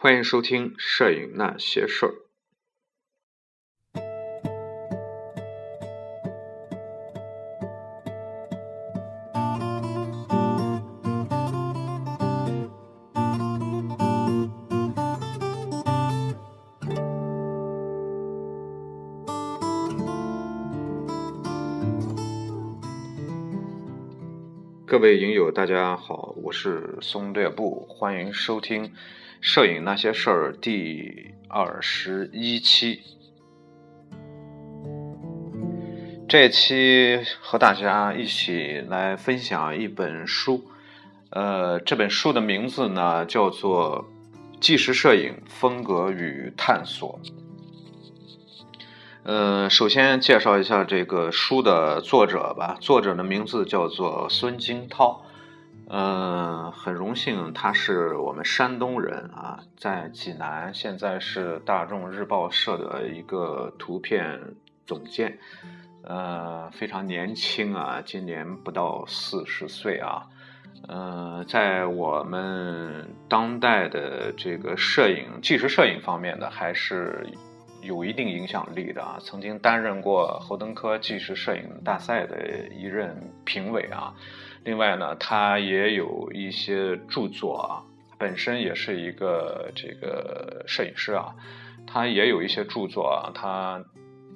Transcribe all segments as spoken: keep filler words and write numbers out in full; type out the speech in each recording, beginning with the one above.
欢迎收听《摄影那些事儿》。各位影友，大家好，我是松略布，欢迎收听《摄影那些事儿》第二十一期。这期和大家一起来分享一本书，呃，这本书的名字呢叫做《纪实摄影风格与探索》。呃，首先介绍一下这个书的作者吧。作者的名字叫做孙惊涛，呃，很荣幸他是我们山东人啊，在济南，现在是大众日报社的一个图片总监，呃，非常年轻啊，今年不到四十岁啊，呃，在我们当代的这个摄影、纪实摄影方面的还是有一定影响力的啊，曾经担任过侯登科纪实摄影大赛的一任评委啊。另外呢，他也有一些著作啊，本身也是一个这个摄影师啊，他也有一些著作啊，他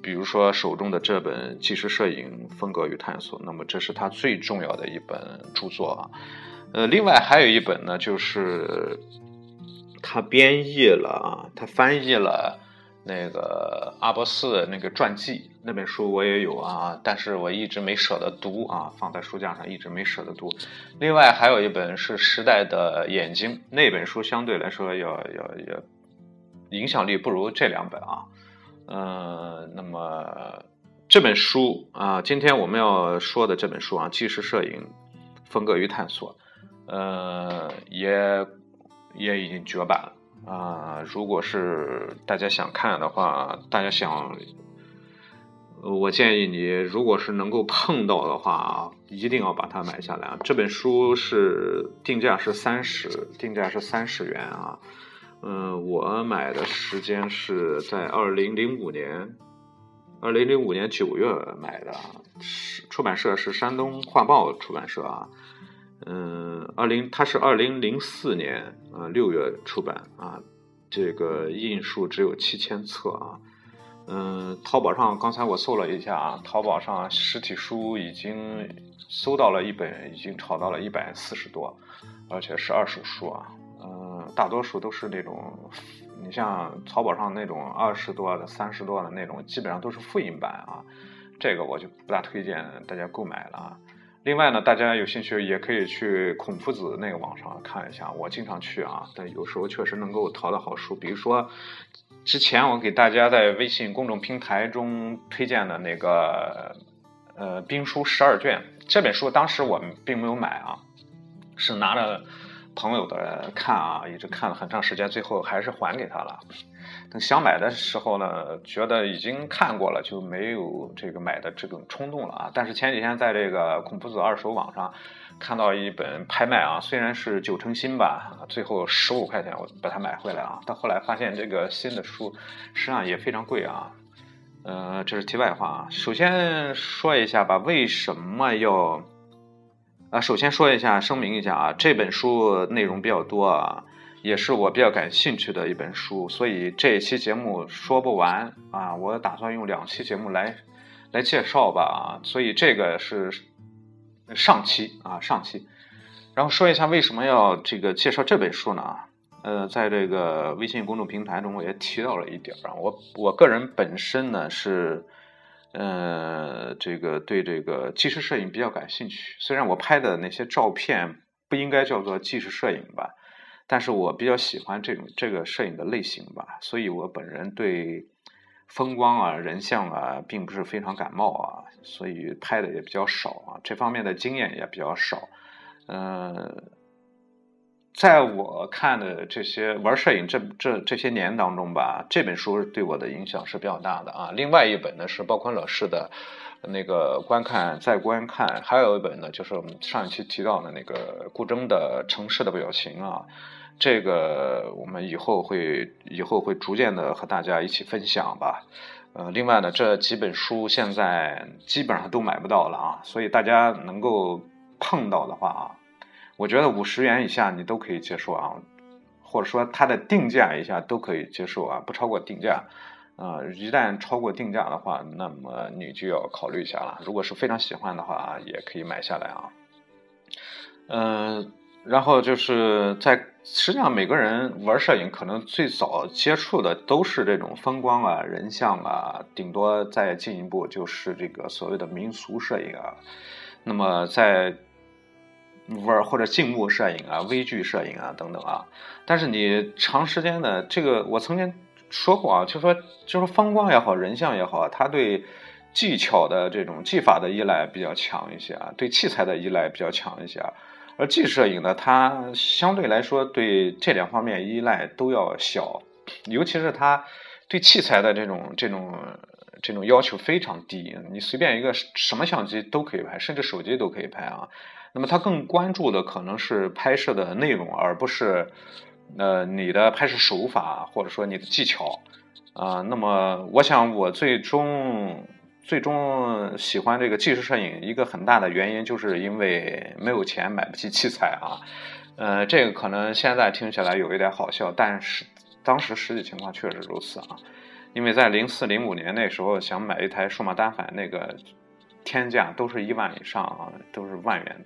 比如说手中的这本《纪实摄影风格与探索》，那么这是他最重要的一本著作啊。呃，另外还有一本呢，就是他编译了啊，他翻译了那个阿伯斯那个传记，那本书我也有啊，但是我一直没舍得读啊，放在书架上一直没舍得读。另外还有一本是《时代的眼睛》，那本书相对来说要要要影响力不如这两本啊。呃，那么这本书啊，今天我们要说的这本书啊，《纪实摄影风格与探索》，呃，也也已经绝版了。啊、呃，如果是大家想看的话，大家想，我建议你，如果是能够碰到的话，一定要把它买下来啊。这本书是定价是三十，定价是三十元啊。嗯、呃，我买的时间是在二零零五年，二零零五年九月买的，出版社是山东画报出版社啊。嗯，二零它是二零零四年啊六月出版啊，这个印数只有七千册啊。嗯，淘宝上刚才我搜了一下啊，淘宝上实体书已经搜到了一本，已经炒到了一百四十多，而且是二手书啊。嗯，大多数都是那种，你像淘宝上那种二十多的、三十多的那种，基本上都是复印版啊，这个我就不大推荐大家购买了啊。另外呢，大家有兴趣也可以去孔夫子那个网上看一下，我经常去啊，但有时候确实能够淘到好书。比如说，之前我给大家在微信公众平台中推荐的那个呃《兵书十二卷》这本书，当时我们并没有买啊，是拿着朋友的看啊，一直看了很长时间，最后还是还给他了。等想买的时候呢，觉得已经看过了，就没有这个买的这种冲动了啊。但是前几天在这个孔夫子二手网上看到一本拍卖啊，虽然是九成新吧，最后十五块钱我把它买回来啊。但后来发现这个新的书实际上也非常贵啊。呃，这是题外话啊。首先说一下吧，为什么要？啊，首先说一下，声明一下啊，这本书内容比较多啊，也是我比较感兴趣的一本书，所以这一期节目说不完啊，我打算用两期节目来来介绍吧啊，所以这个是上期啊，上期，然后说一下为什么要这个介绍这本书呢？呃，在这个微信公众平台中我也提到了一点啊，我我个人本身呢是。呃，这个对这个纪实摄影比较感兴趣，虽然我拍的那些照片不应该叫做纪实摄影吧，但是我比较喜欢这种这个摄影的类型吧，所以我本人对风光啊、人像啊，并不是非常感冒啊，所以拍的也比较少啊，这方面的经验也比较少。呃，在我看的这些玩摄影这这这些年当中吧，这本书对我的影响是比较大的啊。另外一本呢是鲍昆老师的那个《观看再观看》，还有一本呢就是我们上一期提到的那个顾铮的《城市的表情》啊。这个我们以后会以后会逐渐的和大家一起分享吧。呃，另外呢，这几本书现在基本上都买不到了啊，所以大家能够碰到的话啊，我觉得五十元以下你都可以接受啊，或者说它的定价以下都可以接受啊，不超过定价。啊、呃，一旦超过定价的话，那么你就要考虑一下了。如果是非常喜欢的话，也可以买下来啊。嗯、呃，然后就是在实际上每个人玩摄影可能最早接触的都是这种风光啊、人像啊，顶多再进一步就是这个所谓的民俗摄影啊。那么在玩或者静默摄影啊、微距摄影啊等等啊，但是你长时间的这个，我曾经说过啊，就说就说风光也好，人像也好，它对技巧的这种技法的依赖比较强一些啊，对器材的依赖比较强一些啊。而纪摄影呢，它相对来说对这两方面依赖都要小，尤其是它对器材的这种这种这种要求非常低，你随便一个什么相机都可以拍，甚至手机都可以拍啊。那么它更关注的可能是拍摄的内容，而不是呃你的拍摄手法或者说你的技巧啊、呃。那么我想我最终。最终喜欢这个纪实摄影一个很大的原因就是因为没有钱，买不起器材啊。呃，这个可能现在听起来有一点好笑，但是当时实际情况确实如此啊。因为在零四零五年那时候想买一台数码单反，那个天价都是一万以上啊，都是万元。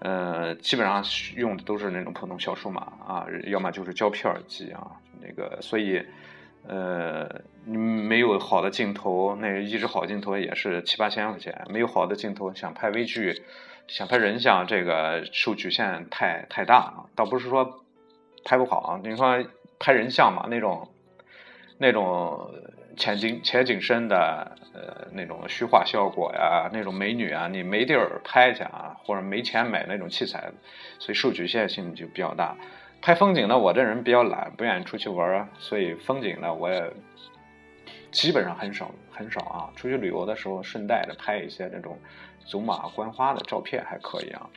呃，基本上用的都是那种普通小数码啊，要么就是胶片机啊，那个所以。呃，没有好的镜头，那一支好镜头也是七八千块钱。没有好的镜头，想拍微距，想拍人像，这个受局限太太大了。倒不是说拍不好啊，你说拍人像嘛，那种那种前景前景深的，呃，那种虚化效果呀，那种美女啊，你没地儿拍去啊，或者没钱买那种器材，所以受局限性就比较大。拍风景呢，我这人比较懒，不愿意出去玩啊，所以风景呢，我也基本上很少很少啊。出去旅游的时候，顺带着拍一些那种走马观花的照片还可以啊。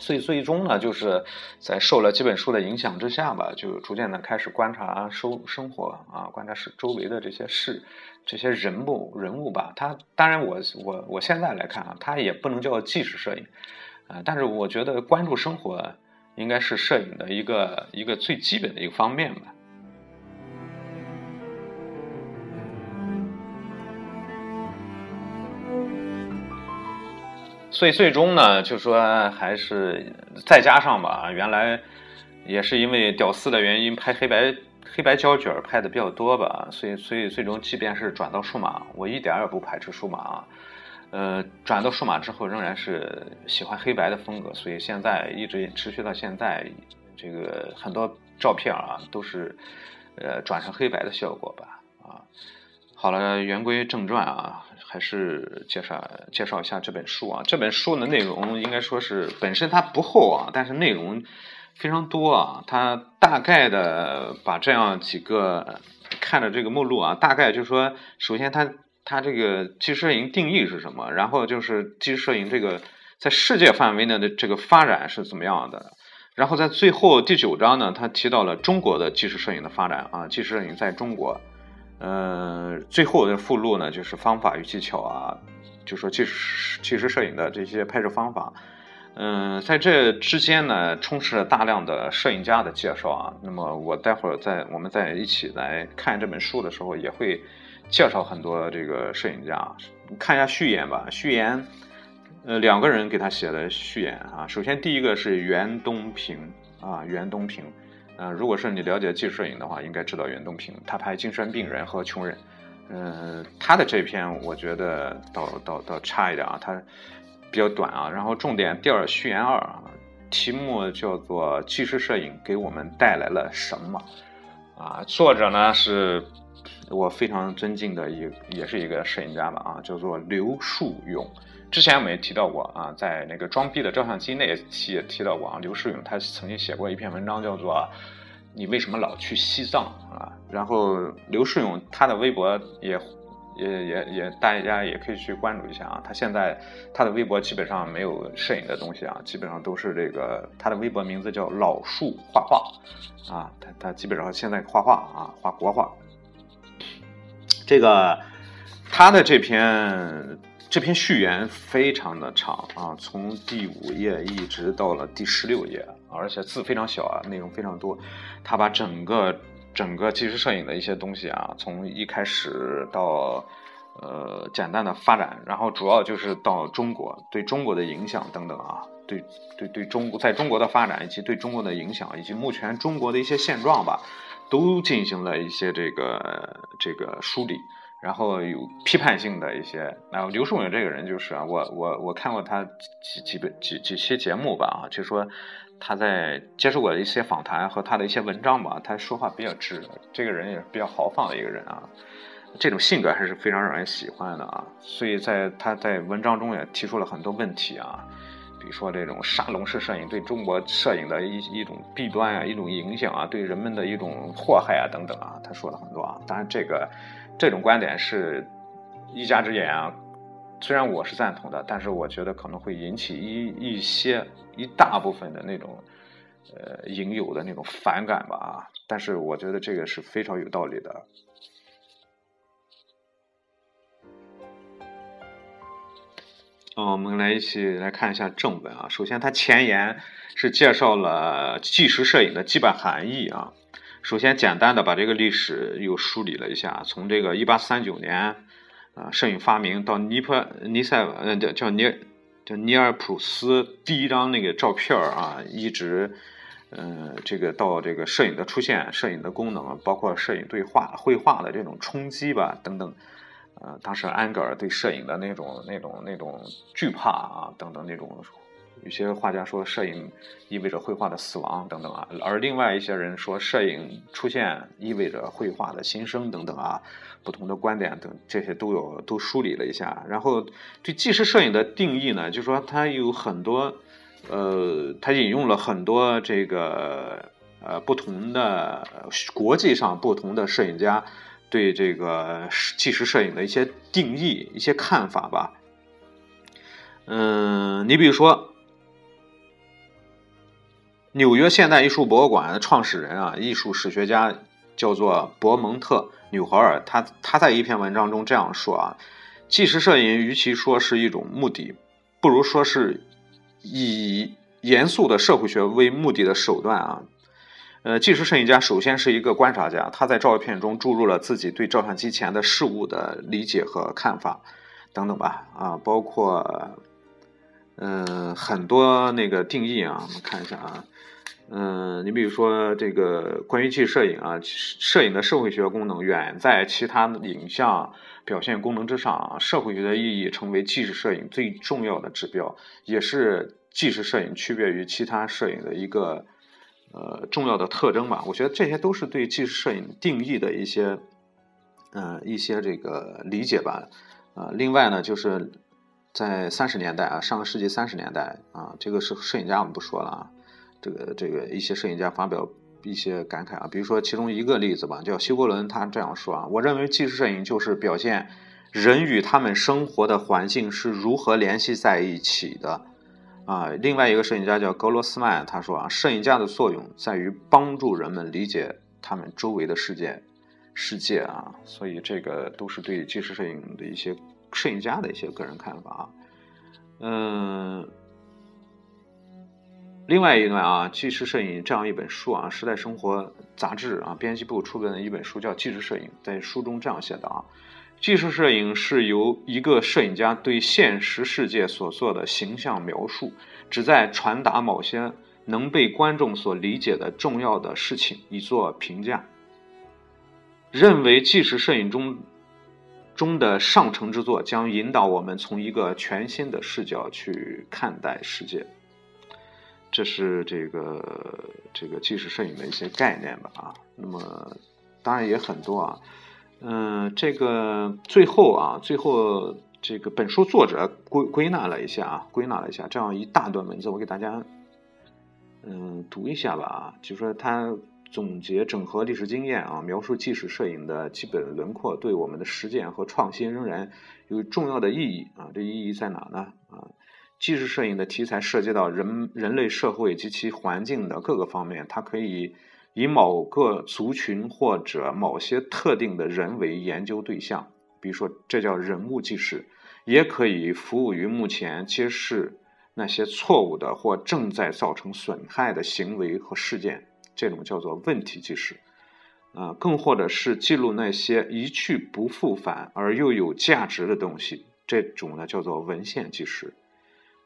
所以最终呢，就是在受了几本书的影响之下吧，就逐渐的开始观察生生活啊，观察周围的这些事、这些人物人物吧。他当然我，我我我现在来看啊，他也不能叫纪实摄影啊、呃，但是我觉得关注生活。应该是摄影的一个一个最基本的一个方面吧。所以最终呢，就说还是再加上吧，原来也是因为屌丝的原因，拍黑白黑白胶卷拍的比较多吧，所以所以最终即便是转到数码，我一点也不排斥数码啊。呃，转到数码之后，仍然是喜欢黑白的风格，所以现在一直持续到现在。这个很多照片啊，都是呃转成黑白的效果吧。啊，好了，言归正传啊，还是介绍介绍一下这本书啊。这本书的内容应该说是本身它不厚啊，但是内容非常多啊。它大概的把这样几个看着这个目录啊，大概就是说，首先它。它这个纪实摄影定义是什么？然后就是纪实摄影这个在世界范围内的这个发展是怎么样的？然后在最后第九章呢，它提到了中国的纪实摄影的发展啊，纪实摄影在中国，呃，最后的附录呢就是方法与技巧啊，就说纪实纪实摄影的这些拍摄方法。嗯、呃，在这之间呢，充斥了大量的摄影家的介绍啊。那么我待会儿在我们在一起来看这本书的时候，也会。介绍很多这个摄影家，看一下序言吧。序言，呃，两个人给他写的序言啊。首先第一个是袁东平啊，袁东平，呃，如果是你了解纪实摄影的话，应该知道袁东平，他拍精神病人和穷人。嗯、呃，他的这篇我觉得倒倒倒差一点啊，他比较短啊。然后重点第二序言二啊，题目叫做《纪实摄影给我们带来了什么》啊，作者呢是。我非常尊敬的也也是一个摄影家吧啊，叫做刘树勇。之前我们也提到过啊，在那个装逼的照相机那期也提到过啊。刘树勇他曾经写过一篇文章，叫做“你为什么老去西藏”啊。然后刘树勇他的微博也也也也大家也可以去关注一下啊。他现在他的微博基本上没有摄影的东西啊，基本上都是这个，他的微博名字叫老树画画啊，他他基本上现在画画啊，画国画。这个他的这篇这篇序言非常的长啊，从第五页一直到了第十六页，而且字非常小啊，内容非常多。他把整个整个纪实摄影的一些东西啊，从一开始到呃简单的发展，然后主要就是到中国对中国的影响等等啊，对对对中国在中国的发展以及对中国的影响，以及目前中国的一些现状吧，都进行了一些这个这个梳理。然后有批判性的一些，然后刘树铭这个人就是啊，我我我看过他几几几几期节目吧啊，就说他在接受过的一些访谈和他的一些文章吧，他说话比较直，这个人也是比较豪放的一个人啊，这种性格还是非常让人喜欢的啊，所以在他在文章中也提出了很多问题啊，比如说这种沙龙式摄影对中国摄影的一一种弊端啊，一种影响啊，对人们的一种祸害啊等等啊，他说了很多啊。当然这个这种观点是一家之言啊，虽然我是赞同的，但是我觉得可能会引起一一些一大部分的那种呃影友的那种反感吧啊，但是我觉得这个是非常有道理的。哦，我们来一起来看一下正文啊。首先，它前言是介绍了纪实摄影的基本含义啊。首先，简单的把这个历史又梳理了一下，从这个一八三九年，呃，摄影发明到尼普尼塞呃叫尼叫尼尔普斯第一张那个照片啊，一直嗯、呃、这个到这个摄影的出现、摄影的功能，包括摄影对画绘画的这种冲击吧等等。呃，当时安格尔对摄影的那种、那种、那种惧怕啊，等等那种，有些画家说摄影意味着绘画的死亡等等啊，而另外一些人说摄影出现意味着绘画的新生等等啊，不同的观点等这些都有都梳理了一下。然后对纪实摄影的定义呢，就是说它有很多，呃，它引用了很多这个呃不同的国际上不同的摄影家。对这个纪实摄影的一些定义、一些看法吧。嗯，你比如说，纽约现代艺术博物馆的创始人啊，艺术史学家叫做伯蒙特·纽豪尔，他他在一篇文章中这样说啊：纪实摄影与其说是一种目的，不如说是以严肃的社会学为目的的手段啊。呃，纪实摄影家首先是一个观察家，他在照片中注入了自己对照相机前的事物的理解和看法，等等吧，啊，包括，嗯、呃，很多那个定义啊，我们看一下啊，嗯、呃，你比如说这个关于纪实摄影啊，摄影的社会学功能远在其他影像表现功能之上啊，社会学的意义成为纪实摄影最重要的指标，也是纪实摄影区别于其他摄影的一个。呃，重要的特征吧，我觉得这些都是对纪实摄影定义的一些，呃，一些这个理解吧。呃，另外呢，就是在三十年代啊，上个世纪三十年代啊，这个是摄影家我们不说了啊，这个这个一些摄影家发表一些感慨啊，比如说其中一个例子吧，叫希伯伦，他这样说啊，我认为纪实摄影就是表现人与他们生活的环境是如何联系在一起的。啊，另外一个摄影家叫格罗斯曼，他说啊，摄影家的作用在于帮助人们理解他们周围的世界，世界啊，所以这个都是对纪实摄影的一些摄影家的一些个人看法啊。嗯，另外一段啊，纪实摄影这样一本书啊，《时代生活》杂志啊，编辑部出版的一本书叫《纪实摄影》，在书中这样写的啊。纪实摄影是由一个摄影家对现实世界所做的形象描述，旨在传达某些能被观众所理解的重要的事情以作评价。认为纪实摄影中中的上乘之作将引导我们从一个全新的视角去看待世界。这是这个这个纪实摄影的一些概念吧啊，那么当然也很多啊。嗯，这个最后啊，最后这个本书作者归归纳了一下啊，归纳了一下这样一大段文字，我给大家嗯读一下吧啊，就说他总结整合历史经验啊，描述纪实摄影的基本轮廓，对我们的实践和创新仍然有重要的意义啊。这意义在哪呢？啊，纪实摄影的题材涉及到人人类社会及其环境的各个方面，它可以以某个族群或者某些特定的人为研究对象，比如说这叫人物纪实，也可以服务于目前揭示那些错误的或正在造成损害的行为和事件，这种叫做问题纪实、呃、更或者是记录那些一去不复返而又有价值的东西，这种呢叫做文献纪实、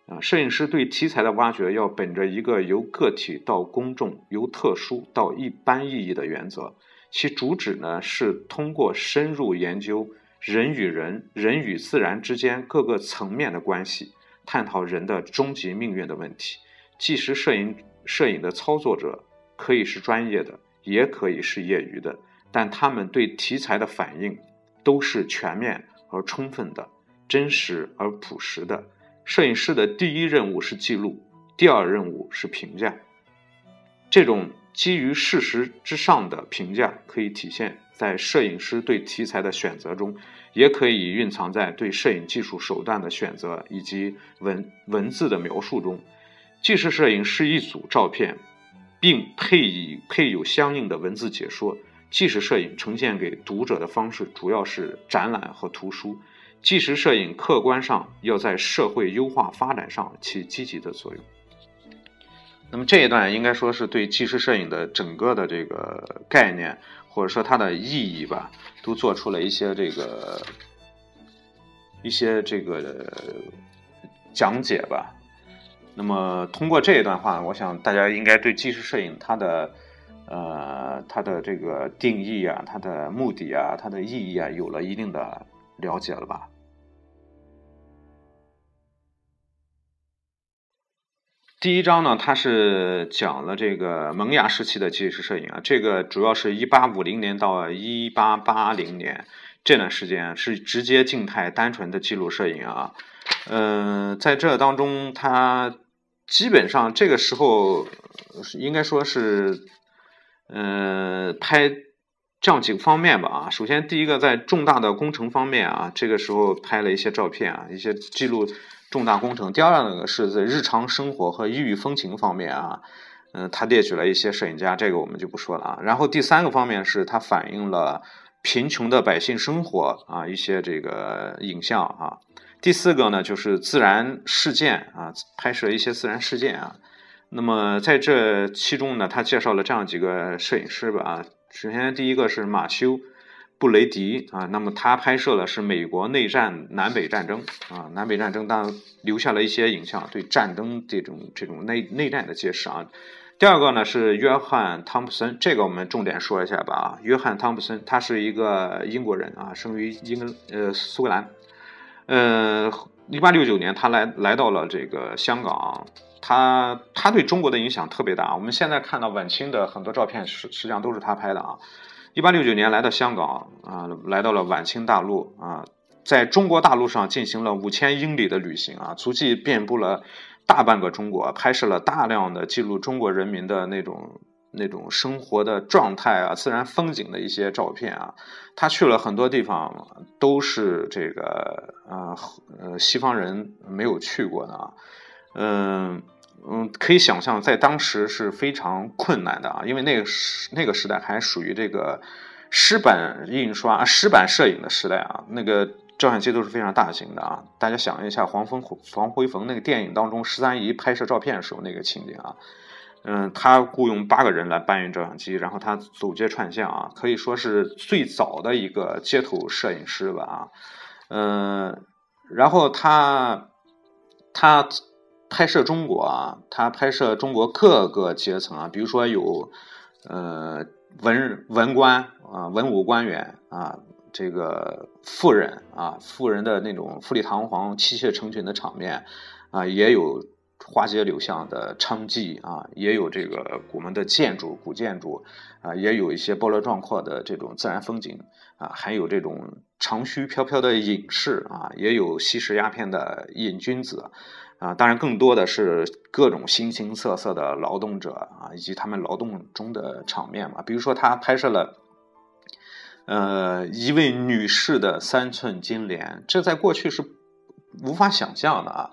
呃、摄影师对题材的挖掘要本着一个由个体到公众，由特殊到一般意义的原则，其主旨呢是通过深入研究人与人、人与自然之间各个层面的关系，探讨人的终极命运的问题。纪实摄影摄影的操作者可以是专业的，也可以是业余的，但他们对题材的反应都是全面而充分的，真实而朴实的。摄影师的第一任务是记录，第二任务是评价。这种基于事实之上的评价可以体现在摄影师对题材的选择中，也可以蕴藏在对摄影技术手段的选择以及 文, 文字的描述中。纪实摄影是一组照片，并配以配有相应的文字解说。纪实摄影呈现给读者的方式主要是展览和图书。纪实摄影客观上要在社会优化发展上起积极的作用。那么这一段应该说是对纪实摄影的整个的这个概念，或者说它的意义吧，都做出了一些这个一些这个讲解吧。那么通过这一段话，我想大家应该对纪实摄影它的呃它的这个定义啊、它的目的啊、它的意义啊有了一定的了解了吧。第一章呢，它是讲了这个萌芽时期的纪实摄影啊，这个主要是一八五零年到一八八零年这段时间是直接静态单纯的记录摄影啊。呃，在这当中，它基本上这个时候应该说是，呃，拍这样几个方面吧啊。首先，第一个在重大的工程方面啊，这个时候拍了一些照片啊，一些记录。重大工程。第二个是在日常生活和异域风情方面啊，嗯、呃，他列举了一些摄影家，这个我们就不说了啊。然后第三个方面是他反映了贫穷的百姓生活啊，一些这个影像啊。第四个呢就是自然事件啊，拍摄一些自然事件啊。那么在这其中呢，他介绍了这样几个摄影师吧啊。首先第一个是马修。布雷迪啊，那么他拍摄的是美国内战、南北战争啊，南北战争当留下了一些影像，对战争这种这种内内战的揭示啊。第二个呢是约翰汤普森，这个我们重点说一下吧啊。约翰汤普森他是一个英国人啊，生于英呃苏格兰，呃，一八六九年他来来到了这个香港。他他对中国的影响特别大，我们现在看到晚清的很多照片实实际上都是他拍的啊。一八六九年来到香港啊、呃，来到了晚清大陆啊、呃，在中国大陆上进行了五千英里的旅行啊，足迹遍布了大半个中国，拍摄了大量的记录中国人民的那种那种生活的状态啊、自然风景的一些照片啊。他去了很多地方，都是这个啊 呃, 呃西方人没有去过的啊，嗯、呃。嗯，可以想象，在当时是非常困难的啊，因为那个那个时代还属于这个湿版印刷、啊、湿版摄影的时代啊，那个照相机都是非常大型的啊。大家想一下黄蜂黄飞鸿那个电影当中十三姨拍摄照片的时候那个情景啊，嗯，他雇佣八个人来搬运照相机，然后他走街串巷啊，可以说是最早的一个街头摄影师吧啊，嗯，然后他他。拍摄中国啊，他拍摄中国各个阶层啊，比如说有呃文文官啊、呃、文武官员啊，这个富人啊，富人的那种富丽堂皇、妻妾成群的场面啊，也有花街柳巷的娼妓啊，也有这个我们的建筑、古建筑啊，也有一些波澜壮阔的这种自然风景啊，还有这种长须飘飘的隐士啊，也有吸食鸦片的瘾君子。啊，当然更多的是各种形形色色的劳动者啊，以及他们劳动中的场面嘛。比如说他拍摄了呃，一位女士的三寸金莲，这在过去是无法想象的啊，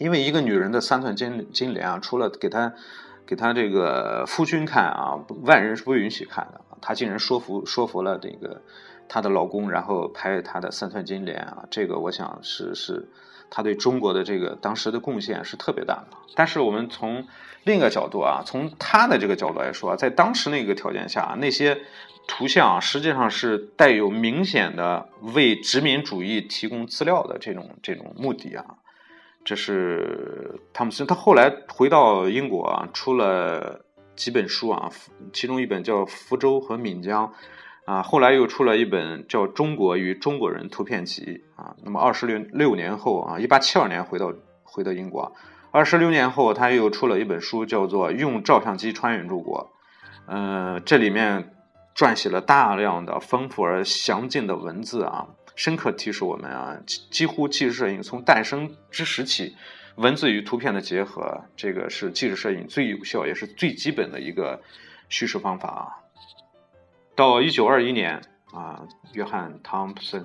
因为一个女人的三寸金金莲啊，除了给她给她这个夫君看啊，外人是不允许看的。她竟然说服说服了这个她的老公，然后拍她的三寸金莲啊，这个我想是是她对中国的这个当时的贡献是特别大的。但是我们从另一个角度啊，从她的这个角度来说啊，在当时那个条件下，那些图像实际上是带有明显的为殖民主义提供资料的这种这种目的啊，这是汤姆森。他后来回到英国啊，出了几本书啊，其中一本叫《福州和闽江》啊，后来又出了一本叫《中国与中国人图片集》啊。那么二十六年后啊，一八七二年回到回到英国，二十六年后他又出了一本书，叫做《用照相机穿越中国》。呃，这里面撰写了大量的丰富而详尽的文字啊，深刻提示我们啊，几乎纪实摄影从诞生之时起，文字与图片的结合，这个是纪实摄影最有效也是最基本的一个叙事方法啊。到一九二一年啊，约翰·汤普森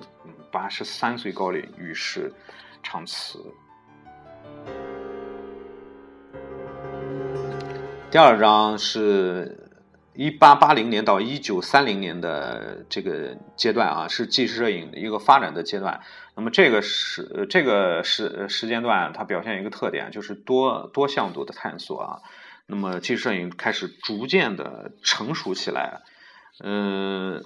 八十三岁高龄与世长辞。第二章是一八八零年到一九三零年的这个阶段啊，是纪实摄影的一个发展的阶段。那么这个时这个时时间段，它表现一个特点，就是多多向度的探索啊。那么纪实摄影开始逐渐的成熟起来。嗯、呃，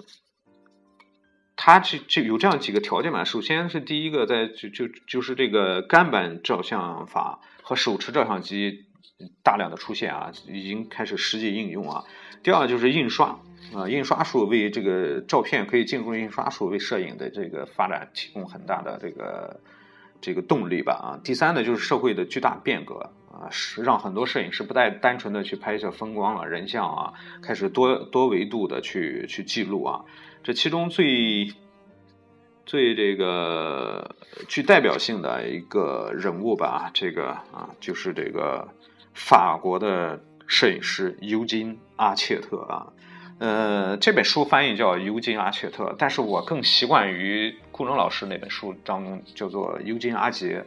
它这这有这样几个条件嘛。首先是第一个在，在就就就是这个干板照相法和手持照相机大量的出现啊，已经开始实际应用啊。第二就是印刷啊、呃，印刷术为这个照片可以进入印刷术为摄影的这个发展提供很大的这个这个动力吧啊。第三呢，就是社会的巨大变革啊，让很多摄影师不再单纯的去拍摄风光啊、人像啊，开始多多维度的去去记录啊。这其中最最这个具代表性的一个人物吧，这个啊就是这个法国的摄影师尤金·阿切特啊，呃，这本书翻译叫《尤金·阿切特》，但是我更习惯于顾铮老师那本书当中叫做《尤金·阿杰》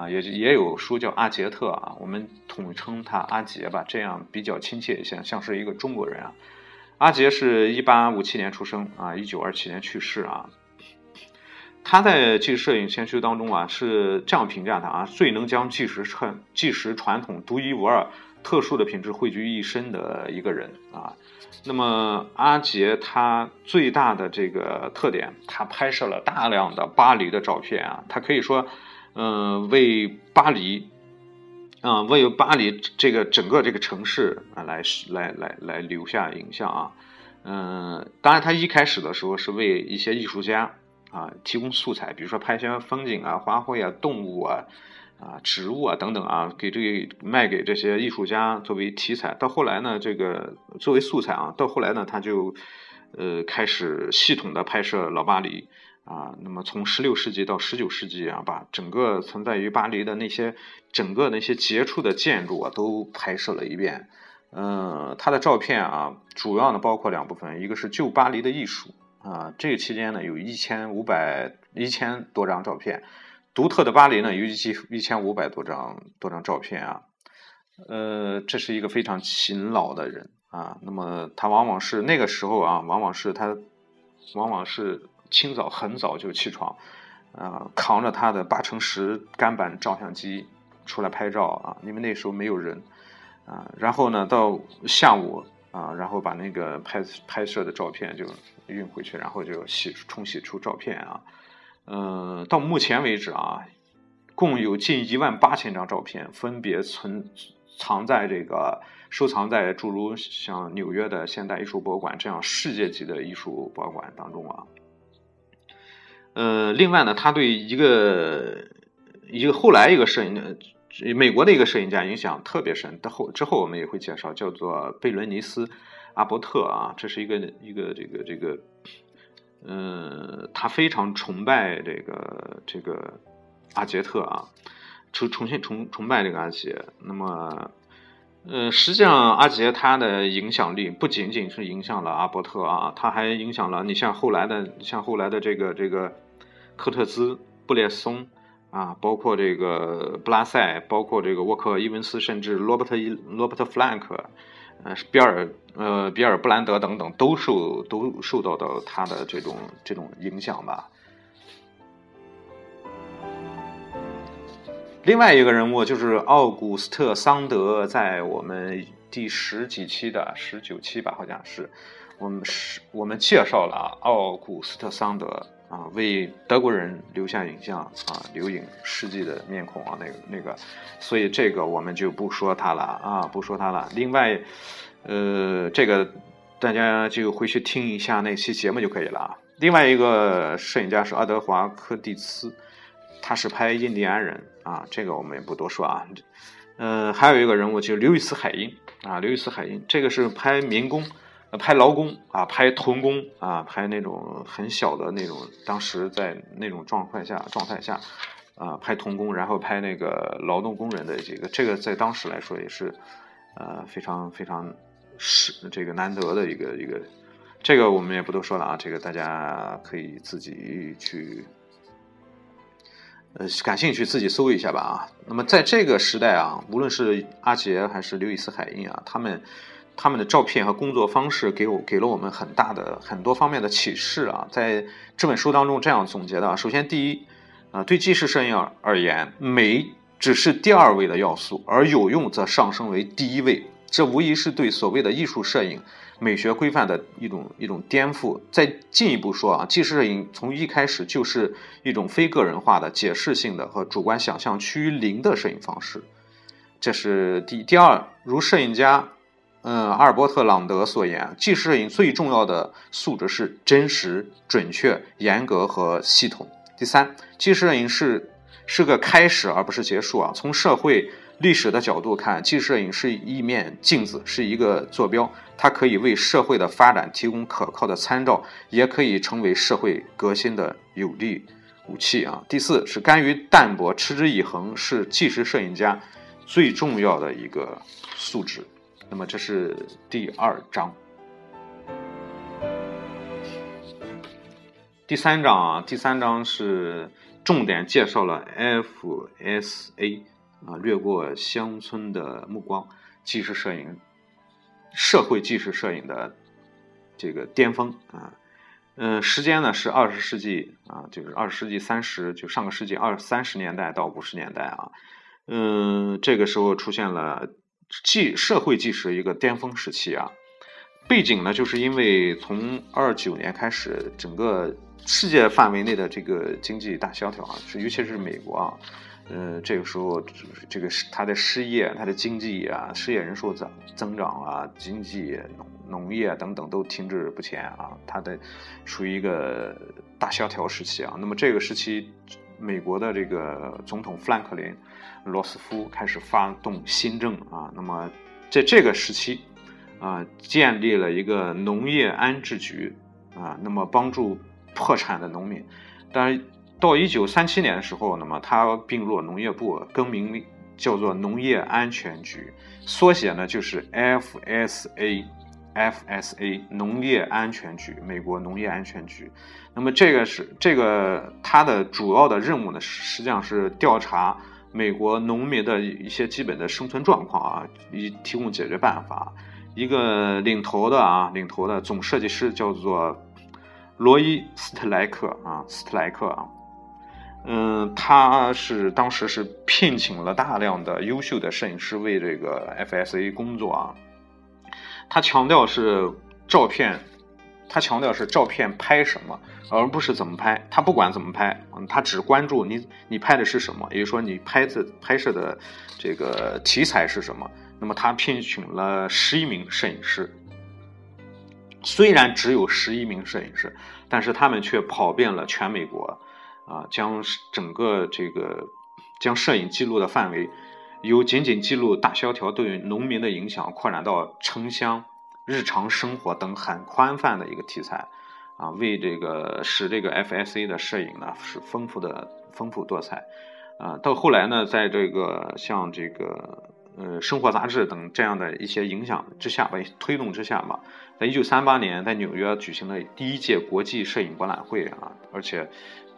啊，也也有书叫《阿杰特》啊，我们统称他阿杰吧，这样比较亲切一些，像是一个中国人啊。阿杰是一八五七年出生啊，一九二七年去世啊。他在纪实摄影先驱当中啊，是这样评价他啊，最能将纪实传纪实传统独一无二、特殊的品质汇聚一身的一个人啊。那么阿杰他最大的这个特点，他拍摄了大量的巴黎的照片啊，他可以说，嗯、呃，为巴黎，嗯、呃，为巴黎这个整个这个城市啊，来来来来留下影像啊。嗯、呃，当然他一开始的时候是为一些艺术家啊，提供素材，比如说拍些风景啊、花卉啊、动物啊、啊植物啊等等啊，给这个卖给这些艺术家作为题材。到后来呢，这个作为素材啊，到后来呢，他就呃开始系统的拍摄老巴黎啊。那么从十六世纪到十九世纪啊，把整个存在于巴黎的那些整个那些杰出的建筑啊，都拍摄了一遍。嗯、呃，他的照片啊，主要呢包括两部分，一个是旧巴黎的艺术。啊，这个期间呢，有一千五百一千多张照片，独特的巴黎呢，有一千五百多张多张照片啊。呃，这是一个非常勤劳的人啊。那么他往往是那个时候啊，往往是他往往是清早很早就起床，啊，扛着他的八乘十干板照相机出来拍照啊，因为那时候没有人啊。然后呢，到下午。啊，然后把那个拍拍摄的照片就运回去，然后就洗冲洗出照片啊。嗯、呃，到目前为止啊，共有近一万八千张照片，分别存藏在这个收藏在诸如像纽约的现代艺术博物馆这样世界级的艺术博物馆当中啊。呃，另外呢，他对一个一个后来一个摄影。美国的一个摄影家影响特别深，之后我们也会介绍，叫做贝伦尼斯·阿伯特啊，这是一个一个这个这个，嗯、呃，他非常崇拜这个这个阿杰特啊，重重新崇崇拜这个阿杰。那么呃，实际上阿杰他的影响力不仅仅是影响了阿伯特啊，他还影响了你像后来的像后来的这个这个科特兹、布列松啊，包括这个布拉塞，包括这个沃克、伊文斯，甚至罗伯特罗伯特弗兰克，呃，比尔呃比尔布兰德等等，都受都受到到他的这种这种影响吧。另外一个人物就是奥古斯特·桑德，在我们第十几期的十九期吧，好像是我们是我们介绍了奥古斯特·桑德啊，为德国人留下影像啊，留影世纪的面孔啊，那个那个，所以这个我们就不说他了啊，不说他了。另外，呃，这个大家就回去听一下那期节目就可以了啊。另外一个摄影家是阿德华·科蒂斯。他是拍印第安人啊，这个我们也不多说啊。呃，还有一个人物就是刘易斯海因啊，刘易斯海因这个是拍民工、呃、拍劳工啊、拍童工啊、拍那种很小的那种，当时在那种状况下状态下啊，拍童工，然后拍那个劳动工人的这个，这个在当时来说也是呃非常非常是这个难得的一个一个，这个我们也不多说了啊，这个大家可以自己去。呃，感兴趣自己搜一下吧啊。那么在这个时代啊，无论是阿杰还是刘易斯海因啊，他们他们的照片和工作方式给我给了我们很大的很多方面的启示啊。在这本书当中这样总结的：首先，第一啊、呃，对纪实摄影而言，美只是第二位的要素，而有用则上升为第一位。这无疑是对所谓的艺术摄影美学规范的一种一种颠覆。再进一步说啊，纪实摄影从一开始就是一种非个人化的、解释性的和主观想象趋于零的摄影方式。这是第一。第二，如摄影家嗯阿尔伯特·朗德所言，纪实摄影最重要的素质是真实、准确、严格和系统。第三，纪实摄影是是个开始而不是结束啊。从社会历史的角度看，纪实摄影是一面镜子，是一个坐标，它可以为社会的发展提供可靠的参照，也可以成为社会革新的有力武器啊。第四是甘于淡泊，持之以恒，是纪实摄影家最重要的一个素质。那么这是第二章。第三章啊，第三章是重点介绍了 F S A。啊，掠过乡村的目光，纪实摄影，社会纪实摄影的这个巅峰啊，嗯、呃，时间呢是二十世纪啊，就是二十世纪三十，就上个世纪二三十年代到五十年代啊，嗯、呃，这个时候出现了纪社会纪实一个巅峰时期啊。背景呢，就是因为从二九年开始，整个世界范围内的这个经济大萧条啊，尤其是美国啊。呃，这个时候，这个他的失业、他的经济啊，失业人数增增长啊，经济、农农业等等都停滞不前啊，他的属于一个大萧条时期啊。那么这个时期，美国的这个总统富兰克林·罗斯福开始发动新政啊。那么在这个时期啊、呃，建立了一个农业安置局啊，那么帮助破产的农民，当然。到一九三七年的时候，那么它并入农业部，更名叫做农业安全局，缩写呢就是 F S A，F S A 农业安全局，美国农业安全局。那么这个是这个它的主要的任务呢，实际上是调查美国农民的一些基本的生存状况啊，以提供解决办法。一个领头的啊，领头的总设计师叫做罗伊·斯特莱克啊，斯特莱克啊。嗯，他是当时是聘请了大量的优秀的摄影师为这个 F S A 工作啊。他强调是照片，他强调是照片拍什么，而不是怎么拍。他不管怎么拍，嗯、他只关注你你拍的是什么，也就是说你拍的拍摄的这个题材是什么。那么他聘请了十一名摄影师。虽然只有十一名摄影师，但是他们却跑遍了全美国。啊，将整个这个将摄影记录的范围，由仅仅记录大萧条对农民的影响，扩展到城乡、日常生活等很宽泛的一个题材，啊，为这个使这个 F S A 的摄影呢是丰富的丰富多彩。啊，到后来呢，在这个像这个呃生活杂志等这样的一些影响之下吧，推动之下吧，在一九三八年在纽约举行了第一届国际摄影博览会啊，而且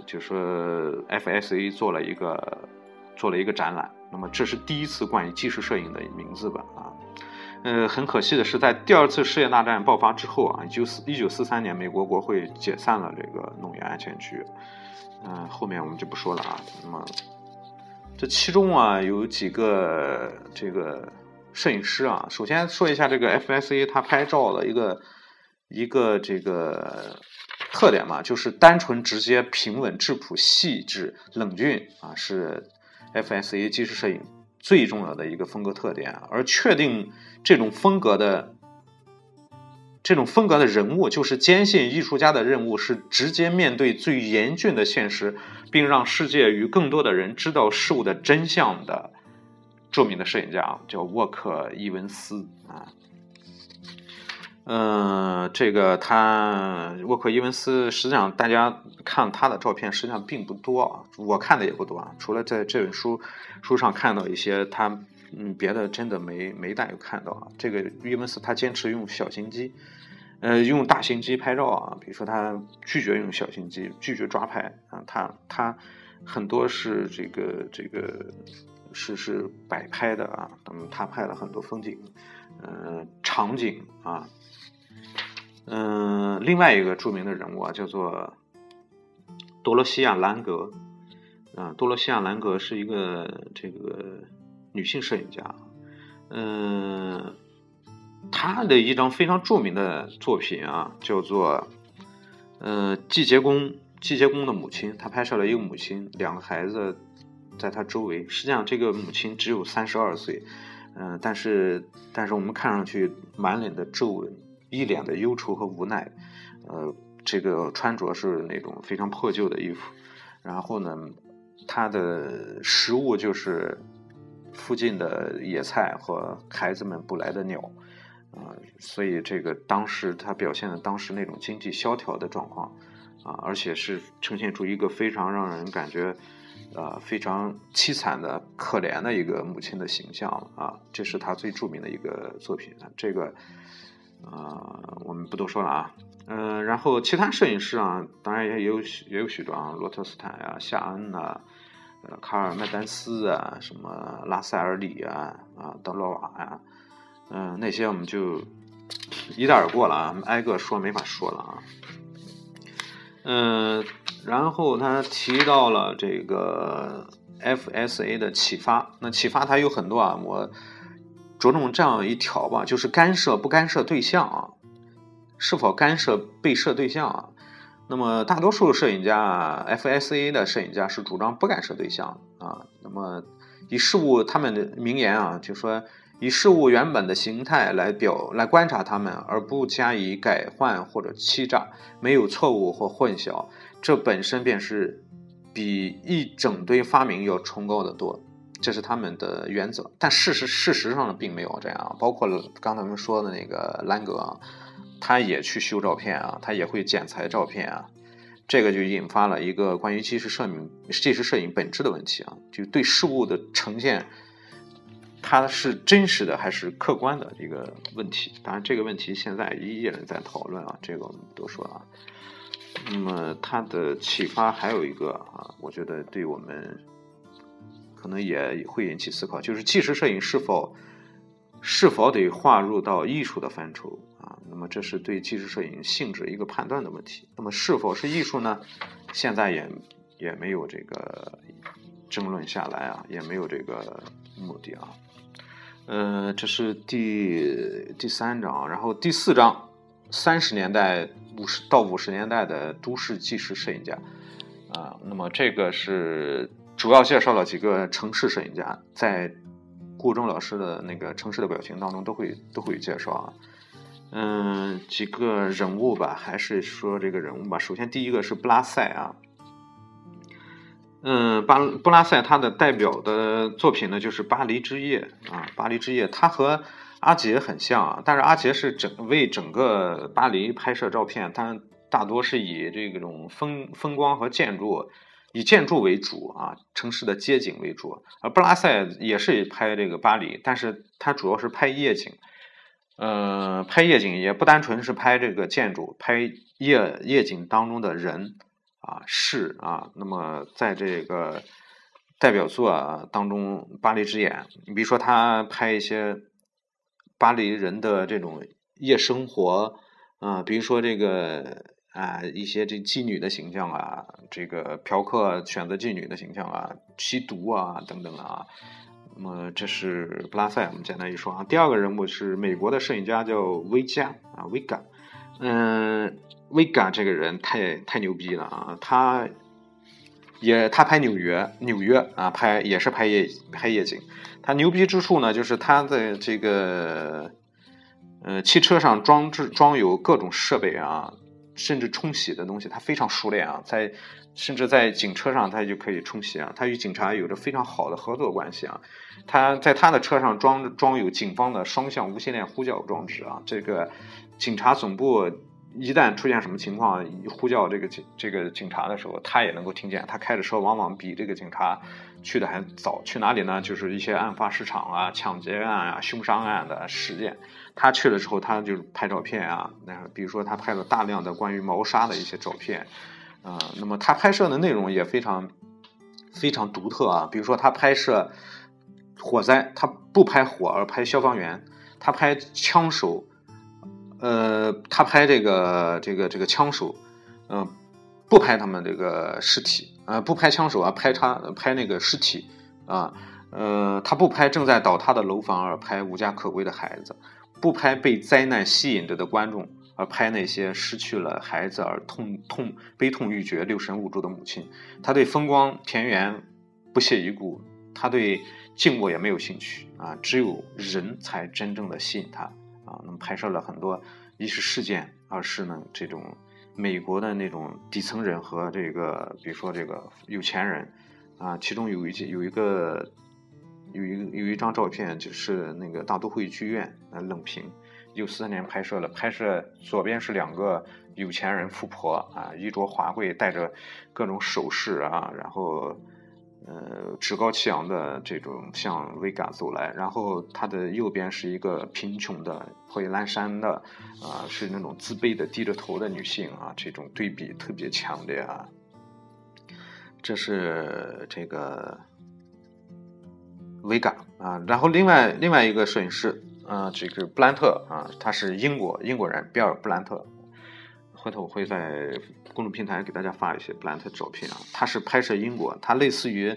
就是 F S A 做了一个做了一个展览，那么这是第一次冠以纪实摄影的名字吧啊。呃，很可惜的是，在第二次世界大战爆发之后啊，一九四三年，美国国会解散了这个农业安全局。嗯、呃，后面我们就不说了啊。那么，这其中啊，有几个这个摄影师啊，首先说一下这个 F S A 它拍照的一个一个这个特点嘛，就是单纯、直接、平稳、质朴、细致、冷峻啊，是 F S A 纪实摄影最重要的一个风格特点，而确定这种风格的这种风格的人物，就是坚信艺术家的任务是直接面对最严峻的现实，并让世界与更多的人知道事物的真相的著名的摄影家叫沃克·伊文斯啊。嗯，这个他沃克·伊文斯，实际上大家看他的照片实际上并不多啊，我看的也不多啊，除了在这本书书上看到一些，他嗯别的真的没没大有看到啊。这个伊文斯他坚持用小型机，呃用大型机拍照啊，比如说他拒绝用小型机，拒绝抓拍啊，他他很多是这个这个是是摆拍的啊，嗯，他拍了很多风景，呃场景啊。嗯，另外一个著名的人物啊，叫做多罗西亚·兰格。啊，多罗西亚·兰格是一个这个女性摄影家。嗯，她的一张非常著名的作品啊，叫做呃季节工季节工的母亲。她拍摄了一个母亲，两个孩子在她周围。实际上，这个母亲只有三十二岁。嗯、呃，但是但是我们看上去满脸的皱纹，一脸的忧愁和无奈，呃，这个穿着是那种非常破旧的衣服，然后呢，他的食物就是附近的野菜和孩子们捕来的鸟，啊、呃，所以这个当时他表现了当时那种经济萧条的状况，啊、呃，而且是呈现出一个非常让人感觉，呃，非常凄惨的、可怜的一个母亲的形象啊，这是他最著名的一个作品，这个。呃，我们不多说了啊。嗯、呃，然后其他摄影师啊，当然也有也有许多啊，罗特斯坦啊、夏恩啊、呃、卡尔麦丹斯啊、什么拉塞尔里啊、啊德罗瓦啊，嗯、呃，那些我们就一带而过了啊，挨个说没法说了啊。嗯、呃，然后他提到了这个 F S A 的启发，那启发它有很多啊，我着重这样一条吧，就是干涉不干涉对象啊，是否干涉被摄对象啊。那么大多数摄影家 F S A 的摄影家是主张不干涉对象啊。那么以事物，他们的名言啊，就说以事物原本的形态来表来观察它们，而不加以改换或者欺诈，没有错误或混淆，这本身便是比一整堆发明要崇高得多。这是他们的原则，但事实事实上并没有这样。包括刚才我们说的那个兰格啊，他也去修照片啊，他也会剪裁照片啊，这个就引发了一个关于纪实摄影纪实摄影本质的问题啊，就对事物的呈现，它是真实的还是客观的一个问题。当然，这个问题现在依然在讨论啊，这个我们不多说了啊。那么他的启发还有一个啊，我觉得对我们可能也会引起思考，就是纪实摄影是否是否得划入到艺术的范畴啊？那么这是对纪实摄影性质一个判断的问题。那么是否是艺术呢？现在也也没有这个争论下来啊，也没有这个目的啊。呃，这是第第三章，然后第四章，三十年代五十到五十年代的都市纪实摄影家啊。那么这个是主要介绍了几个城市摄影家，在顾中老师的那个城市的表情当中都会都会介绍啊。嗯，几个人物吧，还是说这个人物吧。首先第一个是布拉塞啊，嗯，巴布拉塞他的代表的作品呢就是《巴黎之夜》啊，《巴黎之夜》他和阿杰很像啊，但是阿杰是整为整个巴黎拍摄照片，他大多是以这种风风光和建筑以建筑为主啊，城市的街景为主。而布拉塞也是拍这个巴黎，但是它主要是拍夜景，呃，拍夜景也不单纯是拍这个建筑，拍夜夜景当中的人啊、事啊。那么在这个代表作、啊、当中，《巴黎之眼》，你比如说他拍一些巴黎人的这种夜生活啊、呃，比如说这个。啊，一些这妓女的形象啊，这个嫖客选择妓女的形象啊，吸毒啊等等啊，那么这是布拉塞，我们简单一说啊。第二个人物是美国的摄影家叫维加啊，维加，嗯，维加这个人太太牛逼了啊，他也他拍纽约，纽约啊拍也是拍夜拍夜景，他牛逼之处呢，就是他的这个呃汽车上装置装有各种设备啊。甚至冲洗的东西，他非常熟练啊，在甚至在警车上他就可以冲洗啊，他与警察有着非常好的合作关系啊。他在他的车上装装有警方的双向无线电呼叫装置啊，这个警察总部一旦出现什么情况呼叫这个警这个警察的时候，他也能够听见。他开的车往往比这个警察去的还早，去哪里呢？就是一些案发市场啊、抢劫案啊、凶杀案的事件。他去了之后，他就拍照片啊，比如说他拍了大量的关于谋杀的一些照片，啊、呃，那么他拍摄的内容也非常非常独特啊，比如说他拍摄火灾，他不拍火而拍消防员，他拍枪手，呃，他拍这个这个这个枪手，嗯、呃，不拍他们这个尸体，呃，不拍枪手啊，拍他拍那个尸体啊，呃，他不拍正在倒塌的楼房而拍无家可归的孩子。不拍被灾难吸引着的观众，而拍那些失去了孩子而痛痛悲痛欲绝、六神无主的母亲。他对风光田园不屑一顾，他对静默也没有兴趣啊！只有人才真正的吸引他啊！那么拍摄了很多，一是事件，二是呢这种美国的那种底层人和这个，比如说这个有钱人啊，其中有一有一个。有一有一张照片，就是那个大都会剧院呃冷评，一九四三年拍摄了，拍摄左边是两个有钱人富婆啊，衣着华贵，带着各种首饰啊，然后呃趾高气扬的这种向维加走来，然后他的右边是一个贫穷的破衣烂衫的啊、呃，是那种自卑的低着头的女性啊，这种对比特别强烈啊，这是这个。维加啊，然后另外另外一个摄影师啊，这个布兰特啊，他是英国英国人，比尔布兰特。回头我会在公众平台给大家发一些布兰特照片啊。他是拍摄英国，他类似于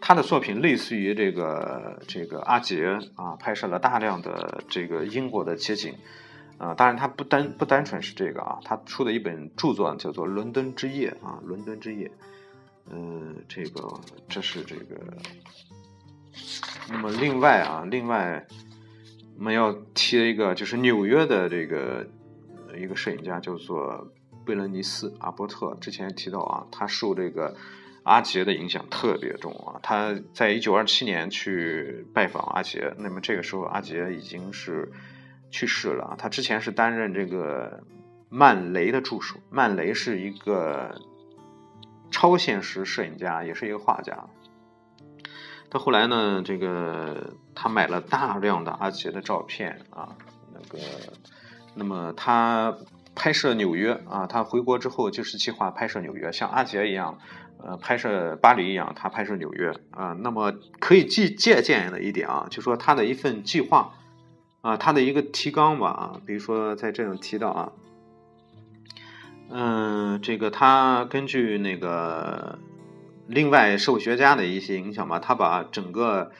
他的作品类似于这个这个阿杰啊，拍摄了大量的这个英国的街景啊。当然，他不单不单纯是这个啊，他出的一本著作叫做《伦敦之夜》啊，《伦敦之夜》。嗯、呃，这个这是这个。那么另外啊，另外我们要提一个，就是纽约的这个一个摄影家叫做贝伦尼斯阿伯特，之前提到啊，他受这个阿杰的影响特别重啊。他在一九二七年去拜访阿杰，那么这个时候阿杰已经是去世了啊。他之前是担任这个曼雷的助手，曼雷是一个超现实摄影家，也是一个画家。他后来呢，这个他买了大量的阿杰的照片啊，那个，那么他拍摄纽约啊，他回国之后就是计划拍摄纽约，像阿杰一样，呃，拍摄巴黎一样，他拍摄纽约啊。那么可以借借鉴的一点啊，就说他的一份计划啊，他的一个提纲吧啊，比如说在这种提到啊，嗯、呃，这个他根据那个。另外，社会学家的一些影响吧，他把整个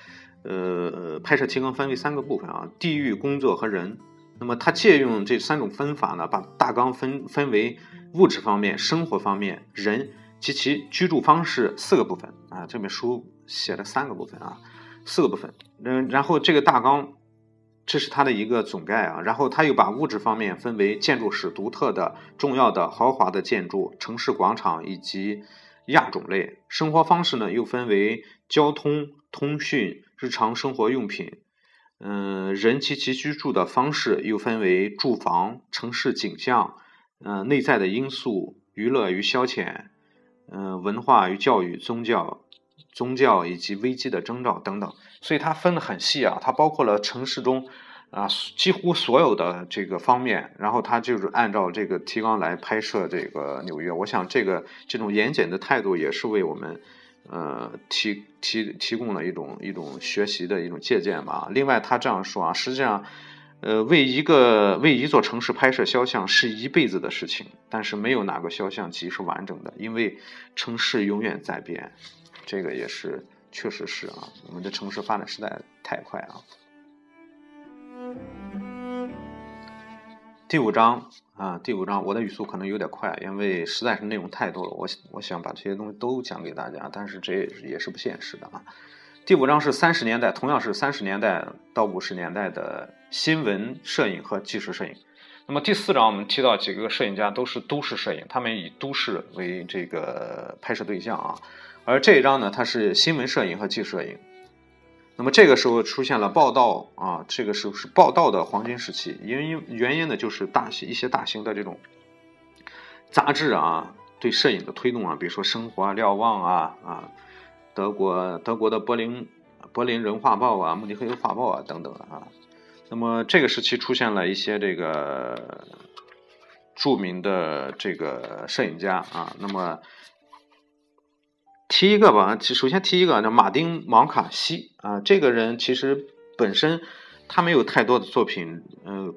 呃拍摄提纲分为三个部分啊：地域、工作和人。那么，他借用这三种分法呢，把大纲分分为物质方面、生活方面、人及其居住方式四个部分啊。这本书写了三个部分啊，四个部分。嗯，然后这个大纲，这是他的一个总概啊。然后他又把物质方面分为建筑史、独特的、重要的、豪华的建筑、城市广场以及。亚种类生活方式呢，又分为交通、通讯、日常生活用品。嗯、呃，人及其居住的方式又分为住房、城市景象、嗯、呃，内在的因素、娱乐与消遣、呃、文化与教育、宗教、宗教以及危机的征兆等等。所以它分得很细啊，它包括了城市中啊几乎所有的这个方面，然后它就是按照这个提纲来拍摄这个纽约。我想这个这种严谨的态度也是为我们呃提提提供了一种一种学习的一种借鉴吧。另外他这样说啊，实际上呃为一个为一座城市拍摄肖像是一辈子的事情，但是没有哪个肖像集是完整的，因为城市永远在变。这个也是确实是啊，我们的城市发展实在太快啊。第五章啊，第五章我的语速可能有点快，因为实在是内容太多了，我我想把这些东西都讲给大家，但是这也是不现实的啊。第五章是三十年代，同样是三十年代到五十年代的新闻摄影和纪实摄影。那么第四章我们提到几个摄影家都是都市摄影，他们以都市为这个拍摄对象啊。而这一章呢，它是新闻摄影和纪实摄影。那么这个时候出现了报道啊，这个时候是报道的黄金时期，因为原因呢就是大一些大型的这种杂志啊对摄影的推动啊，比如说《生活》啊、《瞭望》啊、啊德国德国的柏林柏林人画报啊、慕尼黑画报啊等等啊。那么这个时期出现了一些这个著名的这个摄影家啊，那么。提一个吧，首先提一个，马丁·芒卡西啊，这个人其实本身他没有太多的作品，呃，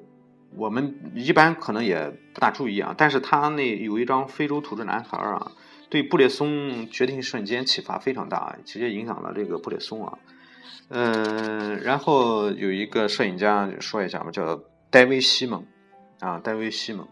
我们一般可能也不大注意啊。但是他那有一张《非洲土著男孩》啊，对布列松《决定瞬间》启发非常大，直接影响了这个布列松啊。呃，然后有一个摄影家说一下吧，叫戴维·西蒙啊，戴维·西蒙。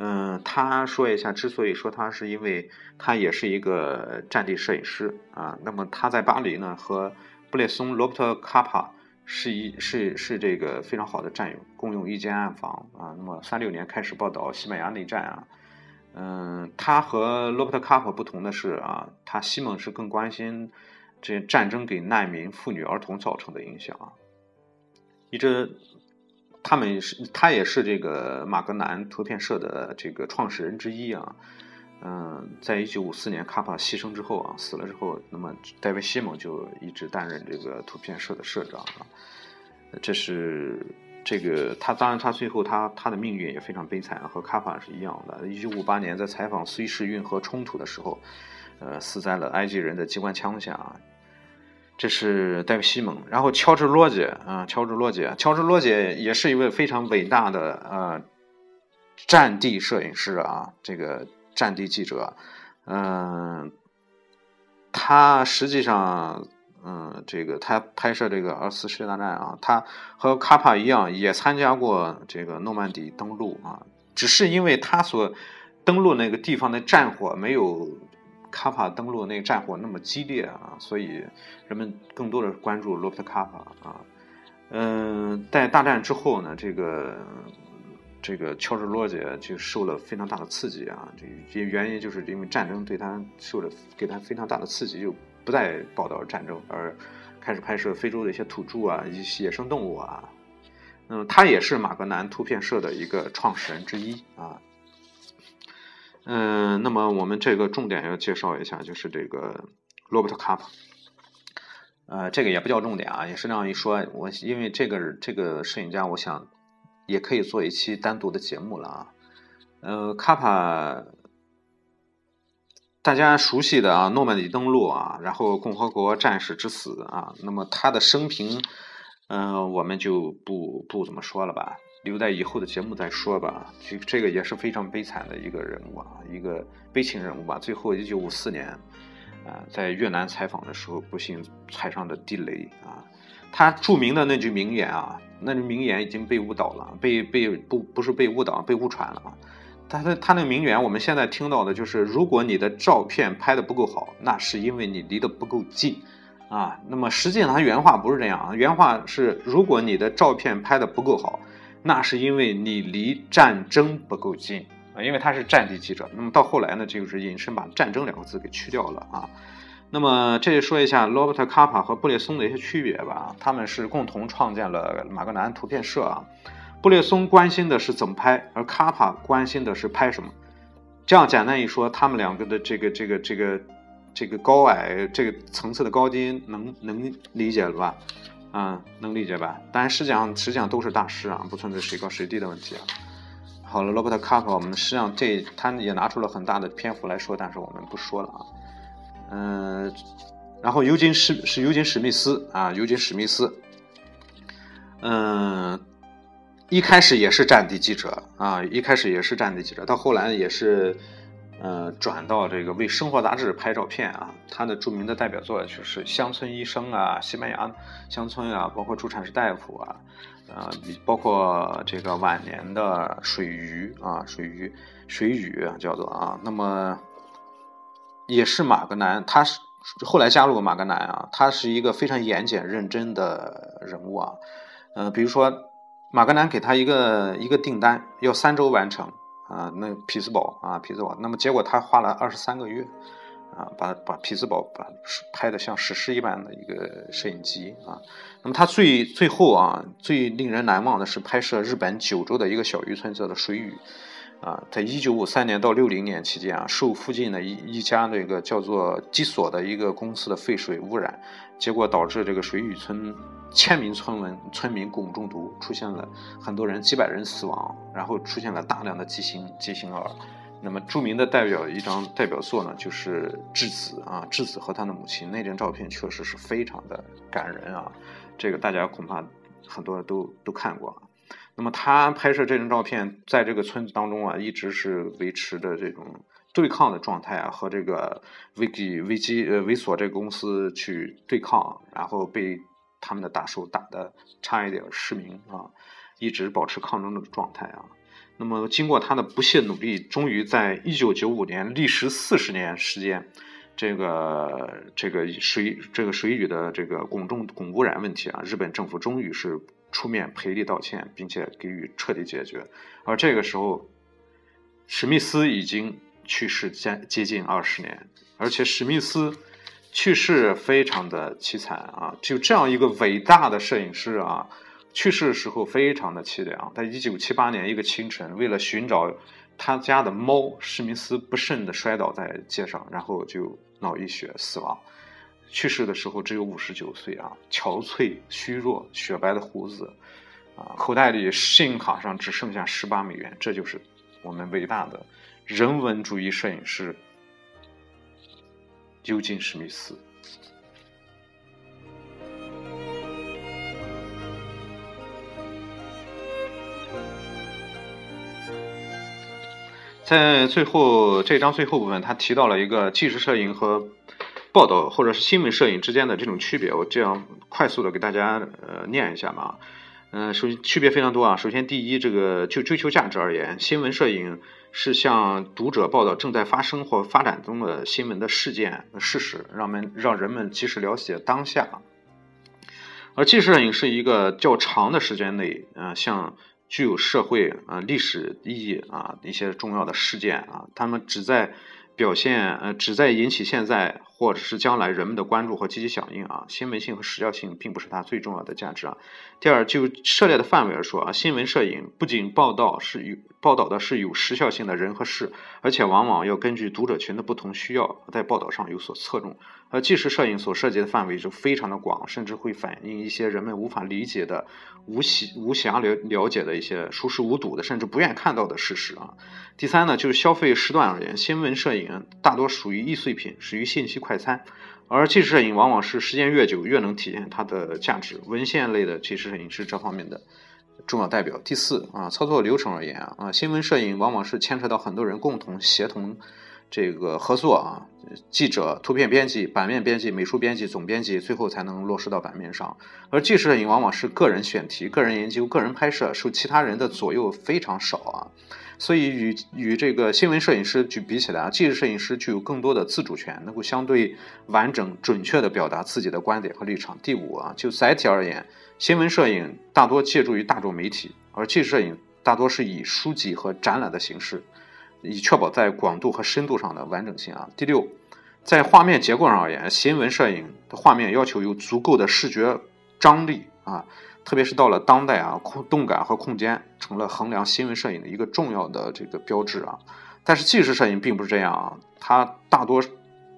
嗯、呃，他说一下，之所以说他是因为他也是一个战地摄影师啊。那么他在巴黎呢，和布列松、罗伯特·卡帕是一是是这个非常好的战友，共用一间暗房啊。那么三六年开始报道西班牙内战啊。嗯、呃，他和罗伯特·卡帕不同的是啊，他西蒙是更关心这战争给难民、妇女、儿童造成的影响啊。一直。他们是，他也是这个马格南图片社的这个创始人之一啊。嗯、呃，在一九五四年卡帕牺牲之后啊，死了之后，那么戴维·西蒙就一直担任这个图片社的社长啊。这是这个他，当然他最后他他的命运也非常悲惨啊，和卡帕是一样的。一九五八年在采访苏伊士运河冲突的时候，呃，死在了埃及人的机关枪下啊。这是戴维·西蒙，然后乔治·罗杰啊，乔治·罗杰，乔治·罗杰也是一位非常伟大的呃战地摄影师啊，这个战地记者，嗯、呃，他实际上，嗯、呃，这个他拍摄这个二次世界大战啊，他和卡帕一样也参加过这个诺曼底登陆啊，只是因为他所登陆那个地方的战火没有。卡帕登陆那个战火那么激烈啊，所以人们更多的关注罗伯特·卡帕啊。嗯、呃，在大战之后呢，这个这个乔治·罗杰就受了非常大的刺激啊。这原因就是因为战争对他受了给他非常大的刺激，就不再报道战争，而开始拍摄非洲的一些土著啊、一些野生动物啊。那、嗯、么他也是马格南图片社的一个创始人之一啊。嗯，那么我们这个重点要介绍一下，就是这个罗伯特·卡帕，呃，这个也不叫重点啊，也是这样一说。我因为这个这个摄影家，我想也可以做一期单独的节目了啊。呃，卡帕大家熟悉的啊，诺曼底登陆啊，然后共和国战士之死啊，那么他的生平，嗯、呃，我们就不不怎么说了吧。留在以后的节目再说吧，这这个也是非常悲惨的一个人物啊，一个悲情人物吧。最后，一九五四年，啊，在越南采访的时候，不幸踩上了地雷啊。他著名的那句名言啊，那句名言已经被误导了，被被不不是被误导，被误传了啊。他的他那名言，我们现在听到的就是：如果你的照片拍得不够好，那是因为你离得不够近啊。那么实际上，他原话不是这样啊，原话是：如果你的照片拍得不够好。那是因为你离战争不够近啊，因为他是战地记者。那么到后来呢，就是引申把战争两个字给去掉了啊。那么这里说一下罗伯特·卡帕和布列松的一些区别吧。他们是共同创建了马格南图片社啊。布列松关心的是怎么拍，而卡帕关心的是拍什么。这样简单一说，他们两个的这个这个这个这个高矮这个层次的高低能能理解了吧？嗯，能理解吧？当然实际上实际上都是大师啊，不存在谁高谁低的问题啊。好了，罗伯特·卡普，我们实际上这他也拿出了很大的篇幅来说，但是我们不说了啊。嗯，然后尤金史是尤金史密斯啊，尤金史密斯，嗯。一开始也是战地记者啊，一开始也是战地记者，到后来也是，呃，转到这个为生活杂志拍照片啊。他的著名的代表作就是《乡村医生》啊，《西班牙乡村》啊，包括《助产士大夫》啊，呃，包括这个晚年的水鱼啊，水鱼，水鱼啊，叫做啊。那么也是马格南，他是后来加入马格南啊，他是一个非常严谨认真的人物啊，呃，比如说。马格南给他一个一个订单，要三周完成啊，那匹兹堡啊，匹兹堡。那么结果他花了二十三个月啊，把把匹兹堡把拍的像史诗一般的一个摄影机啊。那么他最最后啊，最令人难忘的是拍摄日本九州的一个小渔村叫做水俣啊。在一九五三年到六零年期间啊，受附近的一一家那个叫做基索的一个公司的废水污染，结果导致这个水俣村。千名村民村民汞中毒，出现了很多人，几百人死亡，然后出现了大量的畸形畸形儿。那么著名的代表一张代表作呢，就是智子啊，智子和他的母亲那张照片确实是非常的感人啊，这个大家恐怕很多人都都看过了。那么他拍摄这张照片，在这个村子当中啊，一直是维持着这种对抗的状态啊，和这个危机危机呃猥琐这个公司去对抗，然后被。他们的打手打得差一点失明啊，一直保持抗争的状态啊。那么经过他的不懈努力，终于在一九九五年，历时四十年时间，这个这个水这个水俣的这个汞中汞污染问题啊，日本政府终于是出面赔礼道歉，并且给予彻底解决。而这个时候，史密斯已经去世接近二十年，而且史密斯去世非常的凄惨啊！就这样一个伟大的摄影师啊，去世的时候非常的凄凉。在一九七八年一个清晨，为了寻找他家的猫，史密斯不慎的摔倒在街上，然后就脑溢血死亡。去世的时候只有五十九岁啊，憔悴虚弱，雪白的胡子啊，口袋里信用卡上只剩下十八美元。这就是我们伟大的人文主义摄影师尤金·史密斯。在最后这章最后部分，他提到了一个纪实摄影和报道或者是新闻摄影之间的这种区别，我这样快速的给大家呃念一下嘛。嗯、呃，首先区别非常多啊。首先，第一，这个就追求价值而言，新闻摄影是向读者报道正在发生或发展中的新闻的事件、事实，让们让人们及时了解当下。而纪实摄影是一个较长的时间内，嗯、呃，向具有社会啊、呃、历史意义啊一些重要的事件啊，他们只在表现呃只在引起现在或者是将来人们的关注和积极响应啊，新闻性和时效性并不是它最重要的价值啊。第二，就涉猎的范围而说啊，新闻摄影不仅报道是有报道的是有时效性的人和事，而且往往要根据读者群的不同需要，在报道上有所侧重。而纪实摄影所涉及的范围就非常的广，甚至会反映一些人们无法理解的、无暇无暇了了解的一些熟视无睹的，甚至不愿看到的事实啊。第三呢，就是消费时段而言，新闻摄影大多属于易碎品，属于信息快餐，而纪实摄影往往是时间越久越能体现它的价值。文献类的纪实摄影是这方面的重要代表。第四啊，操作流程而言啊，新闻摄影往往是牵扯到很多人共同协同。这个合作啊，记者、图片编辑、版面编辑、美术编辑、总编辑，最后才能落实到版面上。而纪实摄影往往是个人选题、个人研究、个人拍摄，受其他人的左右非常少啊。所以与与这个新闻摄影师去比起来啊，纪实摄影师具有更多的自主权，能够相对完整、准确地表达自己的观点和立场。第五啊，就载体而言，新闻摄影大多借助于大众媒体，而纪实摄影大多是以书籍和展览的形式。以确保在广度和深度上的完整性啊。第六，在画面结构上而言，新闻摄影的画面要求有足够的视觉张力啊，特别是到了当代啊，空动感和空间成了衡量新闻摄影的一个重要的这个标志啊。但是纪实摄影并不是这样啊，它大多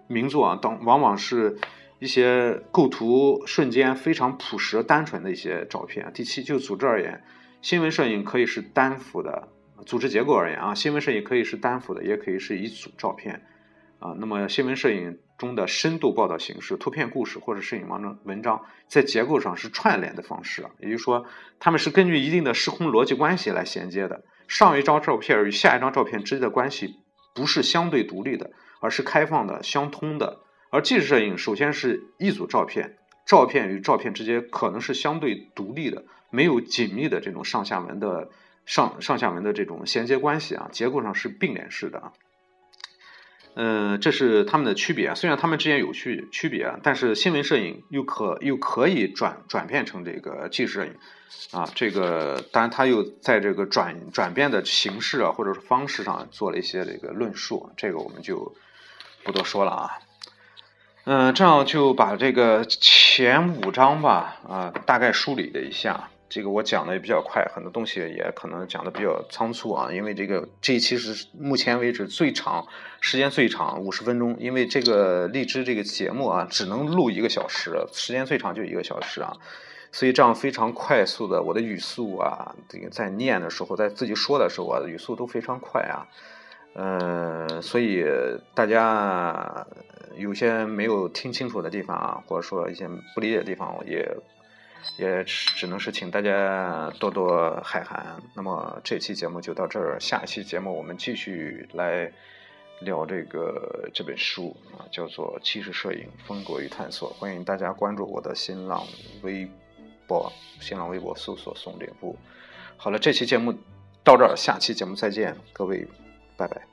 名作啊，当往往是一些构图瞬间非常朴实单纯的一些照片。第七，就组织而言，新闻摄影可以是单幅的，组织结构而言啊，新闻摄影可以是单幅的，也可以是一组照片啊。那么新闻摄影中的深度报道形式、图片故事或者摄影文章，在结构上是串联的方式，也就是说他们是根据一定的时空逻辑关系来衔接的。上一张照片与下一张照片之间的关系不是相对独立的，而是开放的、相通的。而纪实摄影首先是一组照片，照片与照片之间可能是相对独立的，没有紧密的这种上下文的上上下文的这种衔接关系啊，结构上是并联式的啊。嗯、呃，这是他们的区别。虽然他们之间有区区别，但是新闻摄影又可又可以转转变成这个纪实摄影啊。这个当然，他又在这个转转变的形式啊，或者是方式上做了一些这个论述，这个我们就不多说了啊。嗯、呃，这样就把这个前五章吧啊、呃，大概梳理了一下。这个我讲的也比较快，很多东西也可能讲的比较仓促啊，因为这个这一期是目前为止最长时间最长五十分钟，因为这个荔枝这个节目啊只能录一个小时，时间最长就一个小时啊，所以这样非常快速的，我的语速啊，这个在念的时候，在自己说的时候啊，语速都非常快啊，呃，所以大家有些没有听清楚的地方啊，或者说一些不理解的地方，我也。也只能是请大家多多海涵。那么这期节目就到这儿，下期节目我们继续来聊这个这本书啊，叫做《纪实摄影：风格与探索》。欢迎大家关注我的新浪微博，新浪微博搜索“宋鼎富”。好了，这期节目到这儿，下期节目再见，各位，拜拜。